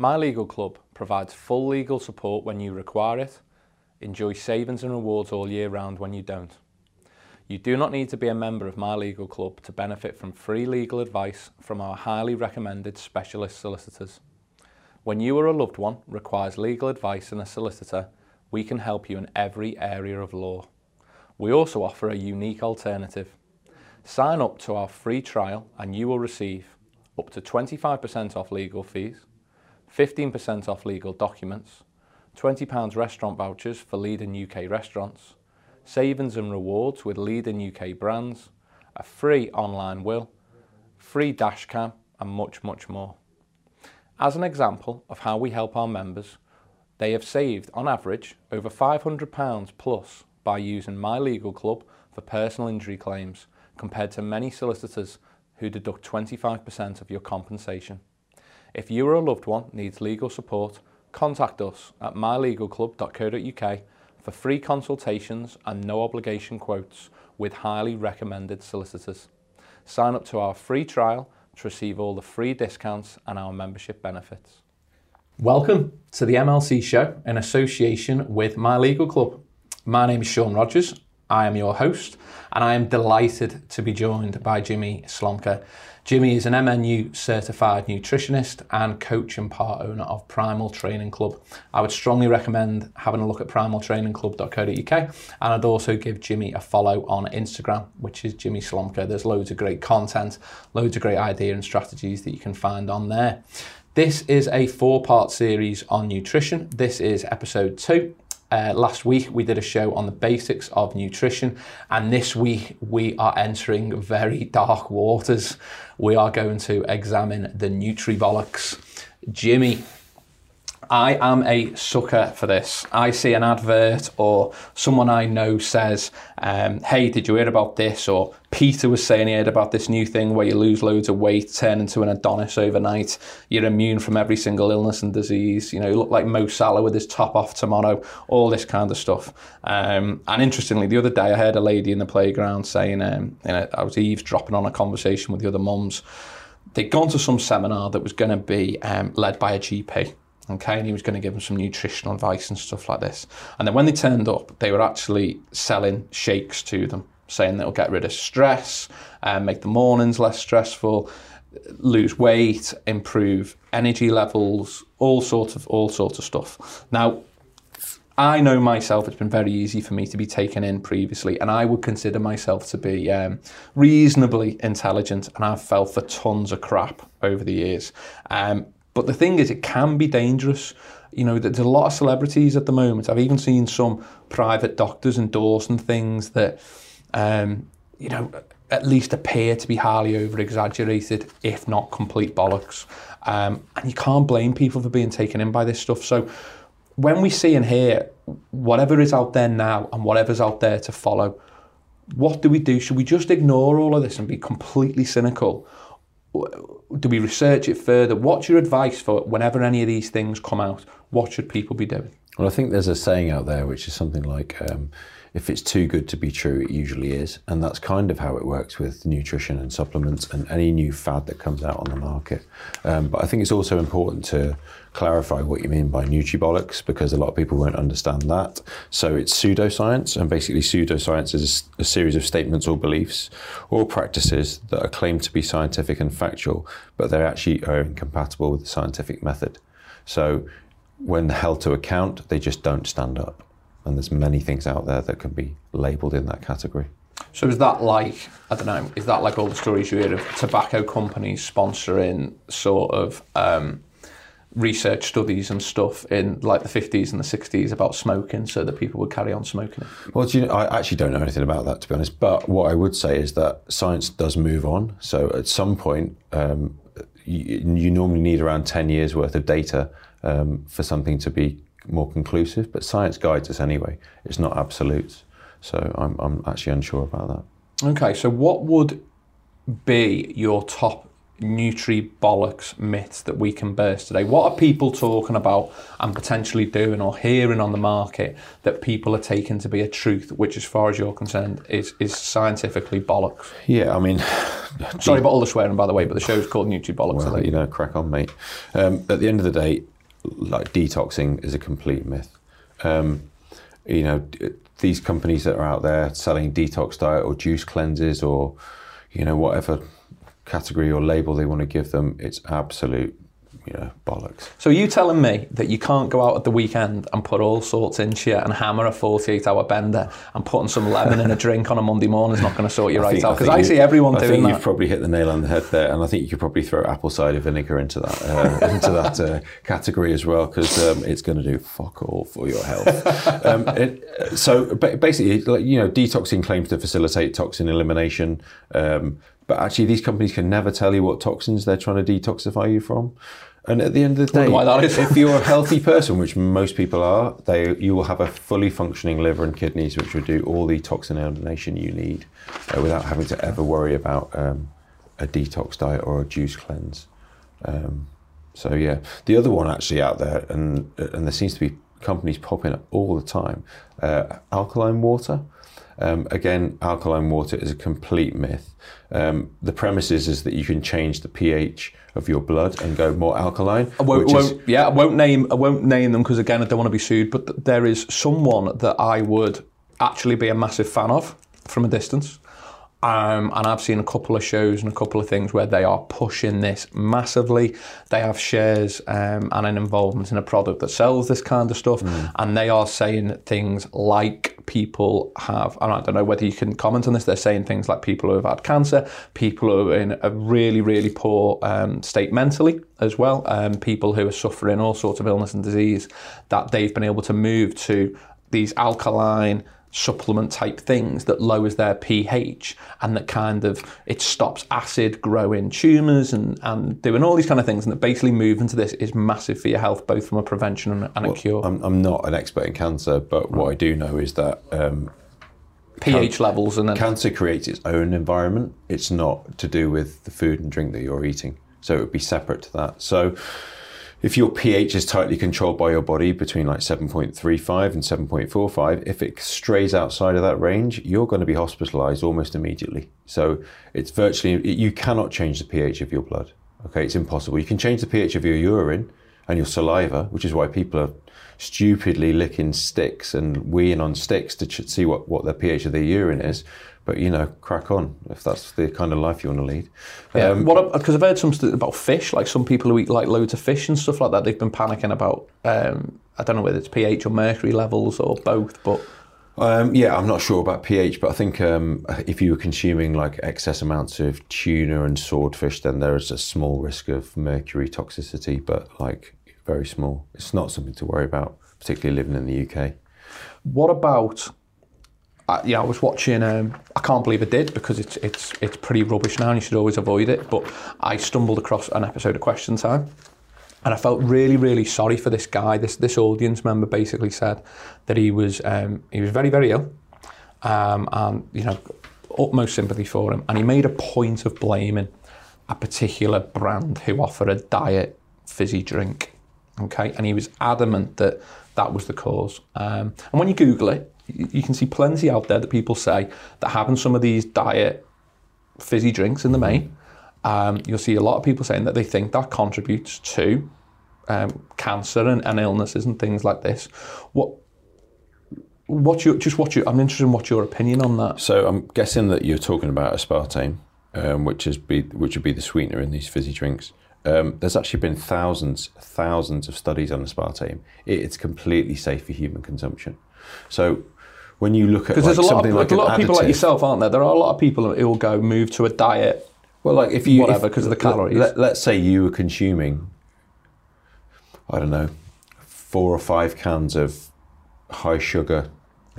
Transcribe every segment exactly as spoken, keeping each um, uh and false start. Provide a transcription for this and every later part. My Legal Club provides full legal support when you require it. Enjoy savings and rewards all year round when you don't. You do not need to be a member of My Legal Club to benefit from free legal advice from our highly recommended specialist solicitors. When you or a loved one requires legal advice and a solicitor, we can help you in every area of law. We also offer a unique alternative. Sign up to our free trial and you will receive up to twenty-five percent off legal fees, fifteen percent off legal documents, twenty pound restaurant vouchers for leading U K restaurants, savings and rewards with leading U K brands, a free online will, free dashcam and much, much more. As an example of how we help our members, they have saved on average over five hundred pounds plus by using My Legal Club for personal injury claims compared to many solicitors who deduct twenty-five percent of your compensation. If you or a loved one needs legal support, contact us at my legal club dot co dot U K for free consultations and no obligation quotes with highly recommended solicitors. Sign up to our free trial to receive all the free discounts and our membership benefits. Welcome to the M L C show in association with My Legal Club. My name is Sean Rogers. I am your host and I am delighted to be joined by Jimmy Slomka. Jimmy is an M N U certified nutritionist and coach and part owner of Primal Training Club. I would strongly recommend having a look at primal training club dot co dot U K, and I'd also give Jimmy a follow on Instagram, which is Jimmy Slomka. There's loads of great content, loads of great ideas and strategies that you can find on there. This is a four-part series on nutrition. This is episode two. Uh, last week we did a show on the basics of nutrition, and this week we are entering very dark waters. We are going to examine the Nutri-Bollocks. Jimmy, I am a sucker for this. I see an advert or someone I know says, um, hey, did you hear about this? Or Peter was saying he heard about this new thing where you lose loads of weight, turn into an Adonis overnight. You're immune from every single illness and disease. You know, you look like Mo Salah with his top off tomorrow, all this kind of stuff. Um, and interestingly, the other day I heard a lady in the playground saying, um, you know, I was eavesdropping on a conversation with the other mums. They'd gone to some seminar that was going to be um, led by a G P. Okay, and he was going to give them some nutritional advice and stuff like this. And then when they turned up, they were actually selling shakes to them, saying that it'll get rid of stress, uh, make the mornings less stressful, lose weight, improve energy levels, all sorts of all sorts of stuff. Now, I know myself, it's been very easy for me to be taken in previously, and I would consider myself to be um, reasonably intelligent, and I've fell for tons of crap over the years. Um, But the thing is, it can be dangerous. You know, there's a lot of celebrities at the moment. I've even seen some private doctors endorsing things that, um, you know, at least appear to be highly over-exaggerated, if not complete bollocks. Um, and you can't blame people for being taken in by this stuff. So when we see and hear whatever is out there now and whatever's out there to follow, what do we do? Should we just ignore all of this and be completely cynical? Do we research it further? What's your advice for whenever any of these things come out? What should people be doing? Well, I think there's a saying out there which is something like, um, if it's too good to be true, it usually is. And that's kind of how it works with nutrition and supplements and any new fad that comes out on the market. Um, but I think it's also important to clarify what you mean by Nutri-Bollocks, because a lot of people won't understand that. So it's pseudoscience, and basically pseudoscience is a series of statements or beliefs or practices that are claimed to be scientific and factual, but they actually are incompatible with the scientific method. So when held to account, they just don't stand up. And there's many things out there that can be labelled in that category. So is that like, I don't know, is that like all the stories you hear of tobacco companies sponsoring sort of um, research studies and stuff in like the fifties and the sixties about smoking so that people would carry on smoking? Well, do you know, I actually don't know anything about that, to be honest. But what I would say is that science does move on. So at some point, um, you, you normally need around ten years worth of data um, for something to be more conclusive, but science guides us anyway. It's not absolute. So I'm, I'm actually unsure about that. Okay, so what would be your top Nutri-Bollocks myths that we can burst today? What are people talking about and potentially doing or hearing on the market that people are taking to be a truth, which as far as you're concerned is is scientifically bollocks? Yeah, I mean... Sorry about all the swearing, by the way, but the show's called Nutri-Bollocks. Well, you know, crack on, mate. Um, at the end of the day, like, detoxing is a complete myth. Um, you know, these companies that are out there selling detox diet or juice cleanses or, you know, whatever category or label they want to give them, it's absolute, you know, bollocks. So are you telling me that you can't go out at the weekend and put all sorts in shit and hammer a forty-eight hour bender, and putting some lemon in a drink on a Monday morning is not going to sort you I right think, out? Because I, I see you, everyone I doing that. I think you've probably hit the nail on the head there, and I think you could probably throw apple cider vinegar into that uh, into that uh, category as well, because um, it's going to do fuck all for your health. um, it, so basically, like, you know, detoxing claims to facilitate toxin elimination. Um, But actually, these companies can never tell you what toxins they're trying to detoxify you from. And at the end of the day, if you're a healthy person, which most people are, they you will have a fully functioning liver and kidneys, which will do all the toxin elimination you need uh, without having to ever worry about um, a detox diet or a juice cleanse. Um, so yeah, the other one actually out there, and and there seems to be companies popping up all the time, uh, alkaline water. Um, again, alkaline water is a complete myth. Um, the premise is, is that you can change the pH of your blood and go more alkaline. I won't, won't, is, yeah, I won't name I won't name them because, again, I don't want to be sued, but th- there is someone that I would actually be a massive fan of from a distance. Um, and I've seen a couple of shows and a couple of things where they are pushing this massively. They have shares um, and an involvement in a product that sells this kind of stuff. Mm. And they are saying things like people have, and I don't know whether you can comment on this, they're saying things like people who have had cancer, people who are in a really, really poor um, state mentally as well, um, people who are suffering all sorts of illness and disease, that they've been able to move to these alkaline supplement type things that lowers their pH, and that kind of, it stops acid growing tumours and, and doing all these kind of things, and that basically moving to this is massive for your health, both from a prevention and, and well, a cure. I'm, I'm not an expert in cancer, but what I do know is that um, pH can- levels and then- cancer creates its own environment. It's not to do with the food and drink that you're eating. So it would be separate to that. So if your pH is tightly controlled by your body between like seven point three five and seven point four five, if it strays outside of that range, you're going to be hospitalized almost immediately. So it's virtually, you cannot change the pH of your blood. Okay, it's impossible. You can change the pH of your urine and your saliva, which is why people are stupidly licking sticks and weeing on sticks to ch- see what, what the pH of their urine is. But, you know, crack on if that's the kind of life you want to lead. Yeah, um, what? Because I've heard something about fish, like some people who eat like loads of fish and stuff like that, they've been panicking about, um, I don't know whether it's pH or mercury levels or both, but... Um, yeah, I'm not sure about pH, but I think um, if you were consuming like excess amounts of tuna and swordfish, then there is a small risk of mercury toxicity, but like very small. It's not something to worry about, particularly living in the U K. What about... I, yeah, I was watching, um, I can't believe I did because it's it's it's pretty rubbish now and you should always avoid it, but I stumbled across an episode of Question Time and I felt really, really sorry for this guy. This this audience member basically said that he was um, he was very, very ill um, and, you know, utmost sympathy for him, and he made a point of blaming a particular brand who offered a diet fizzy drink, okay? And he was adamant that that was the cause. Um, and when you Google it, you can see plenty out there that people say that having some of these diet fizzy drinks in the main, um, you'll see a lot of people saying that they think that contributes to um, cancer and, and illnesses and things like this. What, what you just what you? I'm interested in what your opinion on that. So I'm guessing that you're talking about aspartame, um, which is be which would be the sweetener in these fizzy drinks. Um, there's actually been thousands, thousands of studies on aspartame. It, it's completely safe for human consumption. So when you look at like there's a lot something of, like, like a lot of people additive, like yourself, aren't there? There are a lot of people who will go move to a diet. Well, like if you whatever because of the calories. Let, let's say you were consuming, I don't know, four or five cans of high sugar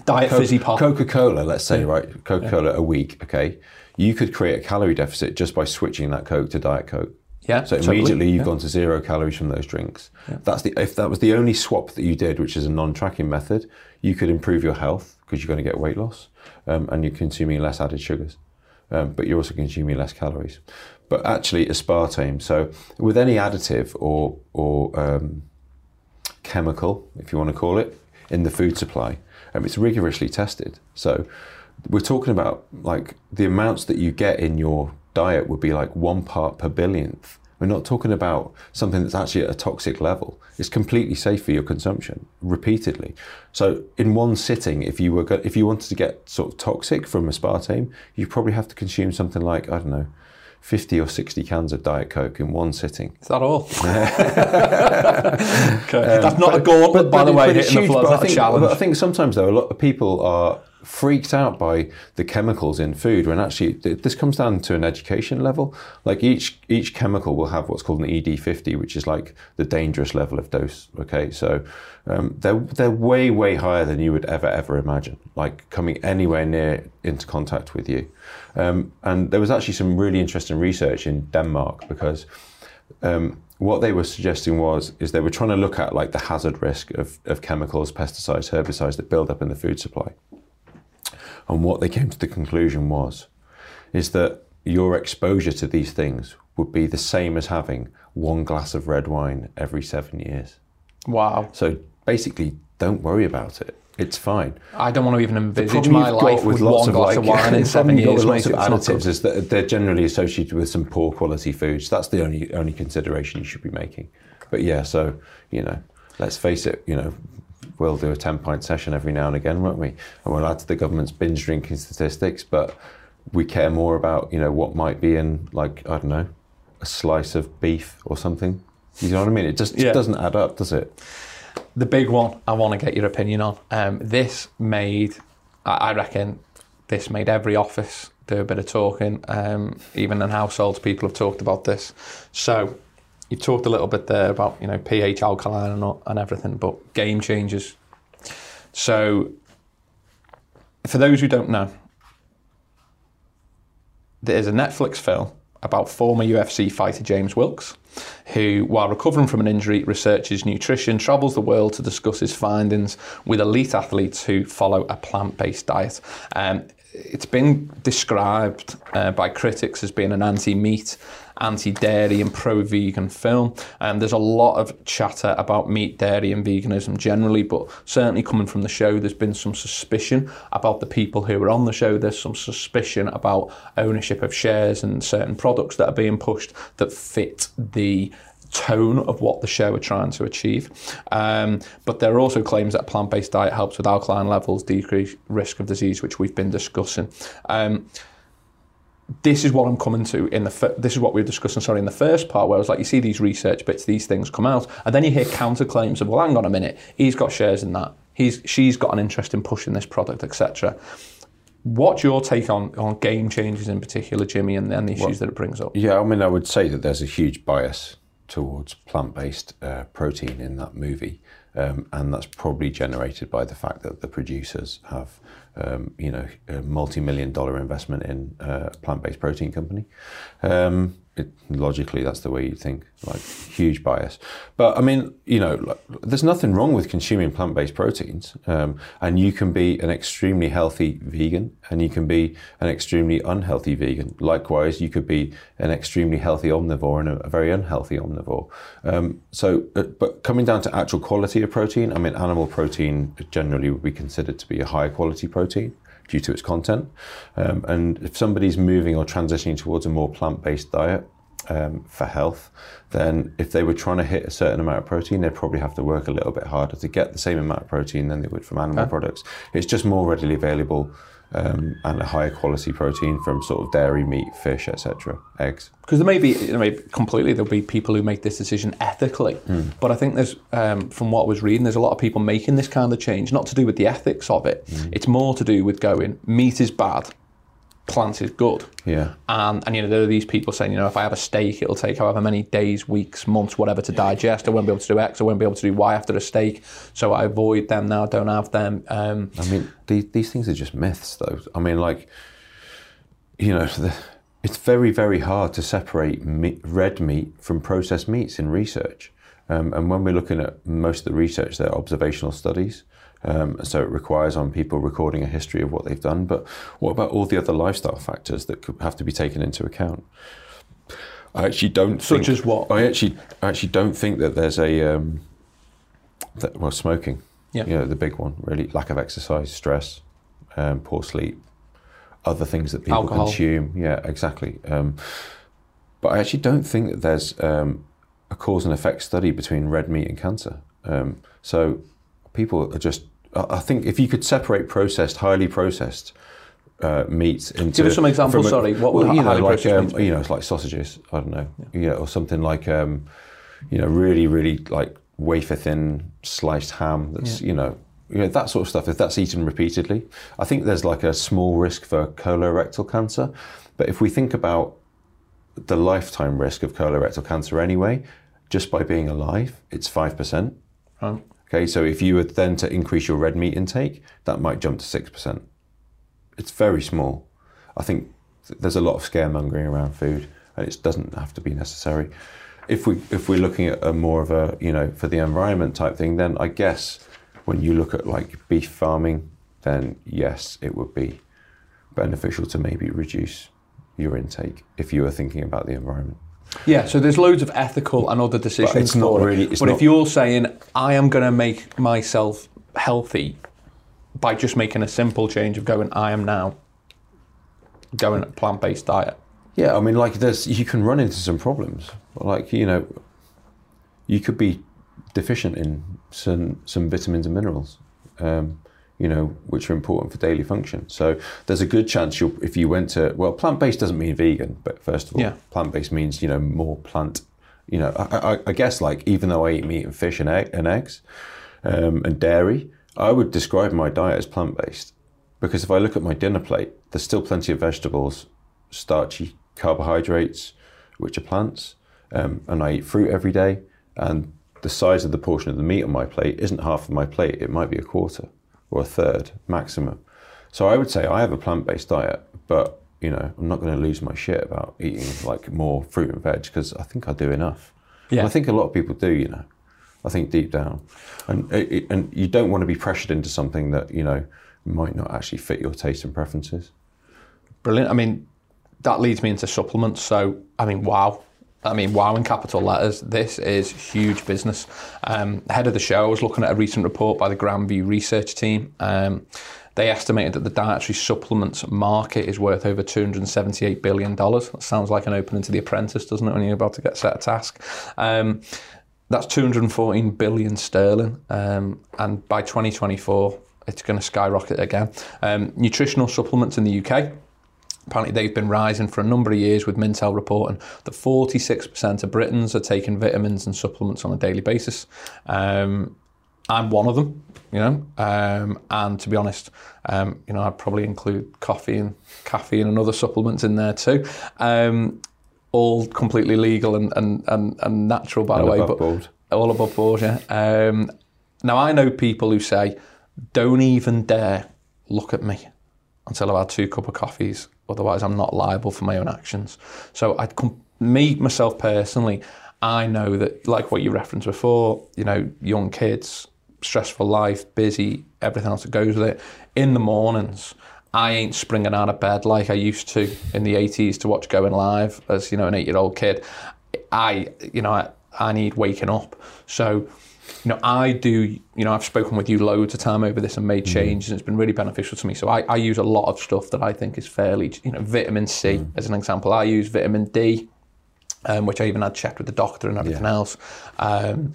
diet Co- fizzy pop, Coca-Cola. Let's say yeah. right, Coca-Cola yeah. a week. Okay, you could create a calorie deficit just by switching that Coke to Diet Coke. Yeah, so totally. Immediately you've yeah. gone to zero calories from those drinks. Yeah. That's the if that was the only swap that you did, which is a non-tracking method, you could improve your health because you're going to get weight loss um, and you're consuming less added sugars. um, but you're also consuming less calories. But actually aspartame, so with any additive or, or um, chemical, if you want to call it, in the food supply, um, it's rigorously tested. So we're talking about like the amounts that you get in your diet would be like one part per billionth. We're not talking about something that's actually at a toxic level. It's completely safe for your consumption repeatedly. So in one sitting, if you were go if you wanted to get sort of toxic from aspartame, you probably have to consume something like, I don't know, fifty or sixty cans of Diet Coke in one sitting. Is that all? Okay. um, that's not but, a gauntlet, by the way, hitting huge, the floor. That's a challenge. But I think sometimes, though, a lot of people are freaked out by the chemicals in food, when actually this comes down to an education level. Like each each chemical will have what's called an E D fifty, which is like the dangerous level of dose. Okay, so um, they're they're way way higher than you would ever ever imagine, like coming anywhere near into contact with you. Um, and there was actually some really interesting research in Denmark, because um, what they were suggesting was, is they were trying to look at like the hazard risk of of chemicals, pesticides, herbicides that build up in the food supply. And what they came to the conclusion was, is that your exposure to these things would be the same as having one glass of red wine every seven years. Wow. So basically, don't worry about it. It's fine. I don't want to even envisage my life with, with lots one of glass like, of wine in seven years. Lots of additives is that they're generally associated with some poor quality foods. That's the only only consideration you should be making. But yeah, so, you know, let's face it, you know, we'll do a ten-pint session every now and again, won't we? And we'll add to the government's binge drinking statistics, but we care more about, you know, what might be in, like, I don't know, a slice of beef or something. You know what I mean? It just, yeah. just doesn't add up, does it? The big one I want to get your opinion on. Um, this made, I reckon, this made every office do a bit of talking. Um, even in households, people have talked about this. So you talked a little bit there about, you know, pH, alkaline and, and everything, but Game Changers. So for those who don't know, there is a Netflix film about former U F C fighter James Wilks, who, while recovering from an injury, researches nutrition, travels the world to discuss his findings with elite athletes who follow a plant-based diet. Um, it's been described uh, by critics as being an anti-meat, anti-dairy and pro-vegan film. Um, there's a lot of chatter about meat, dairy and veganism generally, but certainly coming from the show, there's been some suspicion about the people who were on the show. There's some suspicion about ownership of shares and certain products that are being pushed that fit the tone of what the show are trying to achieve. Um, but there are also claims that a plant-based diet helps with alkaline levels, decrease risk of disease, which we've been discussing. Um, This is what I'm coming to in the, this is what we were discussing, sorry, in the first part, where I was like, you see these research bits, these things come out, and then you hear counterclaims of, well, hang on a minute, he's got shares in that, he's, she's got an interest in pushing this product, et cetera. What's your take on, on Game Changers in particular, Jimmy, and, and the issues well, that it brings up? Yeah, I mean, I would say that there's a huge bias towards plant-based uh, protein in that movie. Um, and that's probably generated by the fact that the producers have, um, you know, a multi-million dollar investment in uh, a plant-based protein company. Um, it, logically, that's the way you think, like huge bias. But I mean, you know, like, there's nothing wrong with consuming plant-based proteins. Um, and you can be an extremely healthy vegan and you can be an extremely unhealthy vegan. Likewise, you could be an extremely healthy omnivore and a, a very unhealthy omnivore. Um, so, but coming down to actual quality of protein, I mean, animal protein generally would be considered to be a higher quality protein due to its content. Um, and if somebody's moving or transitioning towards a more plant-based diet um, for health, then if they were trying to hit a certain amount of protein, they'd probably have to work a little bit harder to get the same amount of protein than they would from animal okay. products. It's just more readily available um, and a higher quality protein from sort of dairy, meat, fish, et cetera, eggs. Because there may be, there may be completely, there'll be people who make this decision ethically. Mm. But I think there's, um, from what I was reading, there's a lot of people making this kind of change, not to do with the ethics of it. Mm. It's more to do with going, meat is bad, plant is good. Yeah. And, and, you know, there are these people saying, you know, if I have a steak, it'll take however many days, weeks, months, whatever to digest. I won't be able to do X, I won't be able to do Y after a steak. So I avoid them now, don't have them. Um, I mean, these, these things are just myths, though. I mean, like, you know, the, it's very, very hard to separate meat, red meat from processed meats in research. Um, and when we're looking at most of the research, they're observational studies. Um, so it requires on people recording a history of what they've done. But what about all the other lifestyle factors that could have to be taken into account? I actually don't Such think... Such as what? I actually, I actually don't think that there's a... Um, that, well, smoking, yeah. you know, the big one, really. Lack of exercise, stress, um, poor sleep, other things that people Alcohol. consume. Yeah, exactly. Um, but I actually don't think that there's um, a cause and effect study between red meat and cancer. Um, so people are just... I think if you could separate processed, highly processed uh, meats into... Give us some examples, a, sorry. What well, would you know, like, um, you know, it's like sausages, I don't know, yeah. you know, or something like, um, you know, really, really like wafer thin sliced ham that's, yeah. you know, you know, that sort of stuff, if that's eaten repeatedly. I think there's like a small risk for colorectal cancer. But if we think about the lifetime risk of colorectal cancer anyway, just by being alive, it's five percent. Oh. Okay, so if you were then to increase your red meat intake, that might jump to six percent. It's very small. I think th- there's a lot of scaremongering around food, and it doesn't have to be necessary. If, we, if we're looking at a more of a, you know, for the environment type thing, then I guess when you look at like beef farming, then yes, it would be beneficial to maybe reduce your intake if you were thinking about the environment. Yeah, so there's loads of ethical and other decisions. But it's not really. It's but not, if you're saying, I am going to make myself healthy by just making a simple change of going, I am now going a plant-based diet. Yeah, I mean, like, there's you can run into some problems. Like, you know, you could be deficient in some some vitamins and minerals, um, you know, which are important for daily function. So there's a good chance you'll, if you went to, well, plant-based doesn't mean vegan, but first of all, yeah. plant-based means, you know, more plant, you know, I, I, I guess like, even though I eat meat and fish and, egg, and eggs um, and dairy, I would describe my diet as plant-based, because if I look at my dinner plate, there's still plenty of vegetables, starchy carbohydrates, which are plants, um, and I eat fruit every day, and the size of the portion of the meat on my plate isn't half of my plate, it might be a quarter. Or a third maximum. So I would say I have a plant-based diet, but you know, I'm not going to lose my shit about eating like more fruit and veg, because I think I do enough. Yeah. And I think a lot of people do, you know, I think deep down. And it, and you don't want to be pressured into something that, you know, might not actually fit your taste and preferences. Brilliant. I mean, that leads me into supplements. So, I mean, wow. I mean, wow in capital letters, this is huge business. Um, ahead of the show, I was looking at a recent report by the Grandview research team. Um, they estimated that the dietary supplements market is worth over two hundred seventy-eight billion dollars. That sounds like an opening to The Apprentice, doesn't it, when you're about to get set a task? Um, that's two hundred fourteen billion sterling, um, and by twenty twenty-four, it's going to skyrocket again. Um, nutritional supplements in the U K, apparently they've been rising for a number of years, with Mintel reporting that forty-six percent of Britons are taking vitamins and supplements on a daily basis. Um, I'm one of them, you know, um, and to be honest, um, you know, I'd probably include coffee and caffeine and other supplements in there too. Um, all completely legal and, and, and, and natural, by the way. All above board. All above board, yeah. Um, now, I know people who say, don't even dare look at me until I've had two cup of coffees. Otherwise, I'm not liable for my own actions. So I com- me, myself personally, I know that, like what you referenced before, you know, young kids, stressful life, busy, everything else that goes with it. In the mornings, I ain't springing out of bed like I used to in the eighties to watch Going Live as, you know, an eight-year-old kid. I, you know, I, I need waking up. So, you know, I do, you know, I've spoken with you loads of time over this and made changes, and it's been really beneficial to me. So I, I use a lot of stuff that I think is fairly, you know, vitamin C mm. as an example. I use vitamin D, um, which I even had checked with the doctor and everything yeah. else. Um,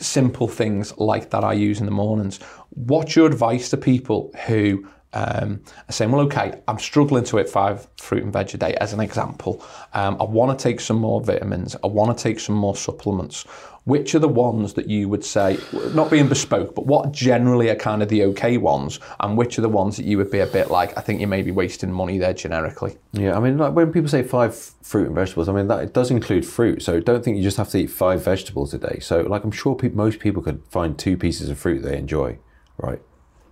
simple things like that I use in the mornings. What's your advice to people who um, are saying, well, okay, I'm struggling to eat five fruit and veg a day as an example. Um, I want to take some more vitamins. I want to take some more supplements. Which are the ones that you would say, not being bespoke, but what generally are kind of the okay ones, and which are the ones that you would be a bit like, I think you may be wasting money there generically? Yeah, I mean, like when people say five fruit and vegetables, I mean, that it does include fruit, so don't think you just have to eat five vegetables a day. So like I'm sure pe- most people could find two pieces of fruit they enjoy, right?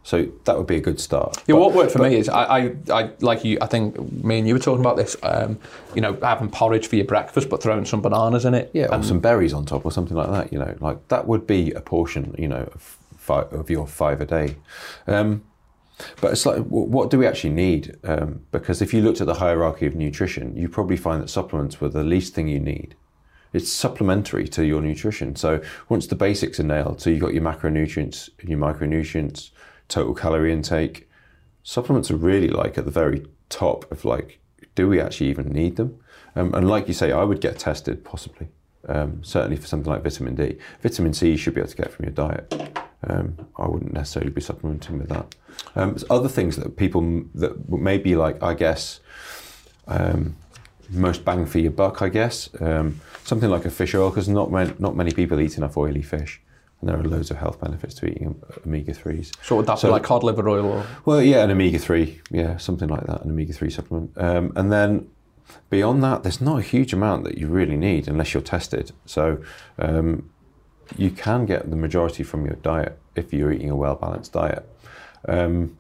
So that would be a good start. Yeah, but what worked for but, me is I, I, I like you. I think me and you were talking about this. Um, you know, having porridge for your breakfast, but throwing some bananas in it. Yeah, or and, some berries on top, or something like that. You know, like that would be a portion. You know, of, five, of your five a day. Um, but it's like, what do we actually need? Um, because if you looked at the hierarchy of nutrition, you probably find that supplements were the least thing you need. It's supplementary to your nutrition. So once the basics are nailed, so you've got your macronutrients, your micronutrients, total calorie intake, supplements are really like at the very top of like, do we actually even need them? Um, and like you say, I would get tested possibly, um, certainly for something like vitamin D. Vitamin C you should be able to get from your diet. Um, I wouldn't necessarily be supplementing with that. Um, there's other things that people, that may be like, I guess, um, most bang for your buck, I guess. Um, something like a fish oil, because not, not many people eat enough oily fish. And there are loads of health benefits to eating omega threes. So would that so, be like cod liver oil? Or? Well, yeah, an omega three, yeah, something like that, an omega three supplement. Um, and then beyond that, there's not a huge amount that you really need unless you're tested. So um, you can get the majority from your diet if you're eating a well-balanced diet. Um,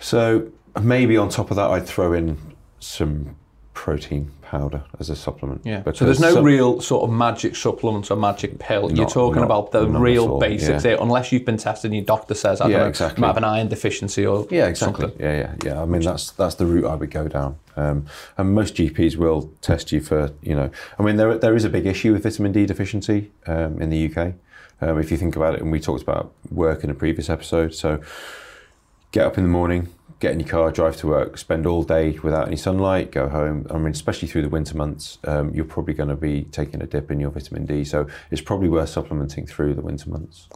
so maybe on top of that, I'd throw in some protein powder as a supplement. Yeah. So there's no real sort of magic supplement or magic pill. Not, You're talking not, about the real basics here, yeah. unless you've been tested and your doctor says, I yeah, don't know, exactly. you might have an iron deficiency or yeah, exactly. something. Yeah, yeah, yeah. I mean, that's that's the route I would go down. Um, and most G Ps will test you for, you know, I mean, there there is a big issue with vitamin D deficiency um, in the U K, um, if you think about it. And we talked about work in a previous episode. So get up in the morning, get in your car, drive to work, spend all day without any sunlight, go home. I mean, especially through the winter months, um, you're probably going to be taking a dip in your vitamin D. So it's probably worth supplementing through the winter months.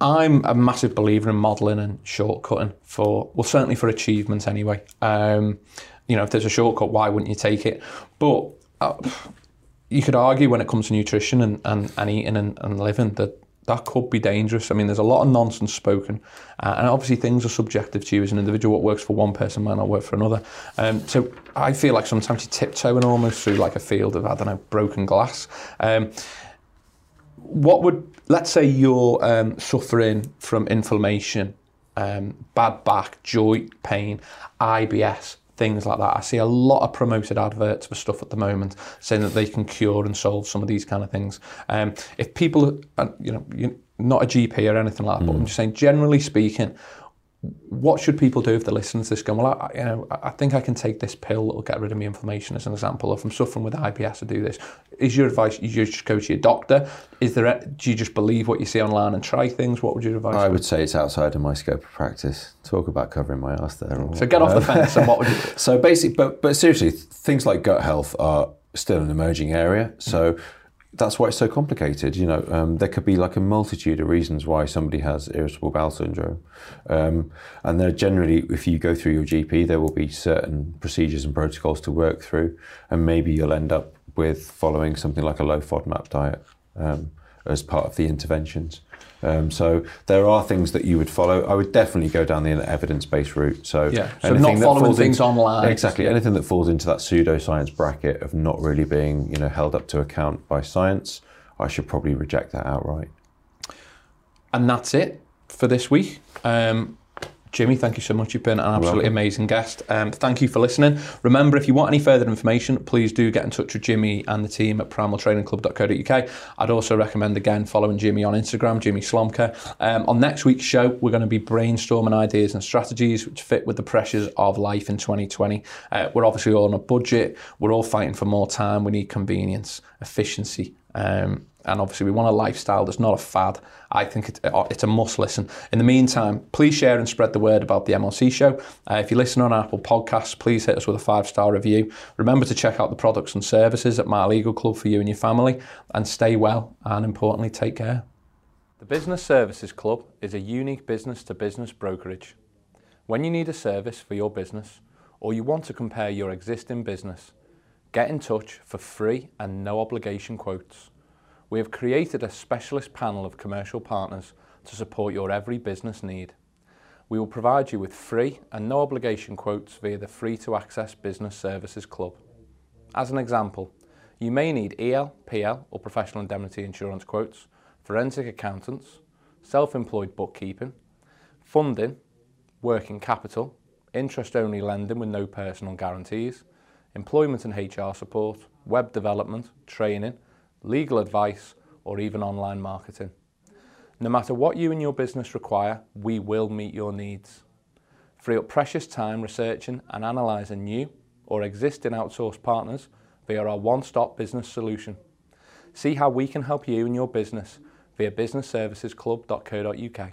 I'm a massive believer in modelling and shortcutting for, well, certainly for achievements anyway. Um, you know, if there's a shortcut, why wouldn't you take it? But uh, you could argue when it comes to nutrition and, and, and eating and, and living that that could be dangerous. I mean, there's a lot of nonsense spoken. Uh, and obviously things are subjective to you as an individual. What works for one person might not work for another. Um, so I feel like sometimes you're tiptoeing almost through like a field of, I don't know, broken glass. Um, what would, let's say you're um, suffering from inflammation, um, bad back, joint pain, I B S, things like that. I see a lot of promoted adverts for stuff at the moment saying that they can cure and solve some of these kind of things. Um, if people, are, you know, you're not a G P or anything like that, mm. but I'm just saying, generally speaking, what should people do if they're listening to this going, well, I, you know, I think I can take this pill that will get rid of my inflammation as an example, or if I'm suffering with I B S, I do this. Is your advice, you just go to your doctor? Is there, a, do you just believe what you see online and try things? What would your advice be? I would say it's outside of my scope of practice. Talk about covering my ass there. So get off the fence and what would you do? So basically, but, but seriously, things like gut health are still an emerging area. So that's why it's so complicated. You know, um, there could be like a multitude of reasons why somebody has irritable bowel syndrome. Um, and they're generally, if you go through your G P, there will be certain procedures and protocols to work through. And maybe you'll end up with following something like a low FODMAP diet um, as part of the interventions. Um, so there are things that you would follow. I would definitely go down the evidence-based route. So, yeah. so not following things into, online. Exactly. Yeah. Anything that falls into that pseudoscience bracket of not really being, you know, held up to account by science, I should probably reject that outright. And that's it for this week. Um, Jimmy, thank you so much. You've been an absolutely amazing guest. Um, thank you for listening. Remember, if you want any further information, please do get in touch with Jimmy and the team at primal training club dot co dot U K. I'd also recommend, again, following Jimmy on Instagram, Jimmy Slomka. Um, on next week's show, we're going to be brainstorming ideas and strategies which fit with the pressures of life in twenty twenty. Uh, we're obviously all on a budget. We're all fighting for more time. We need convenience, efficiency, um, and obviously we want a lifestyle that's not a fad. I think it, it's a must listen. In the meantime, please share and spread the word about the M L C show. Uh, if you listen on Apple Podcasts, please hit us with a five-star review. Remember to check out the products and services at My Legal Club for you and your family, and stay well and importantly take care. The Business Services Club is a unique business-to-business brokerage. When you need a service for your business or you want to compare your existing business, get in touch for free and no obligation quotes. We have created a specialist panel of commercial partners to support your every business need. We will provide you with free and no obligation quotes via the Free to Access Business Services Club. As an example, you may need E L, P L or professional indemnity insurance quotes, forensic accountants, self-employed bookkeeping, funding, working capital, interest-only lending with no personal guarantees, employment and H R support, web development, training, legal advice, or even online marketing. No matter what you and your business require, we will meet your needs. Free up precious time researching and analysing new or existing outsourced partners via our one-stop business solution. See how we can help you and your business via business services club dot co dot U K.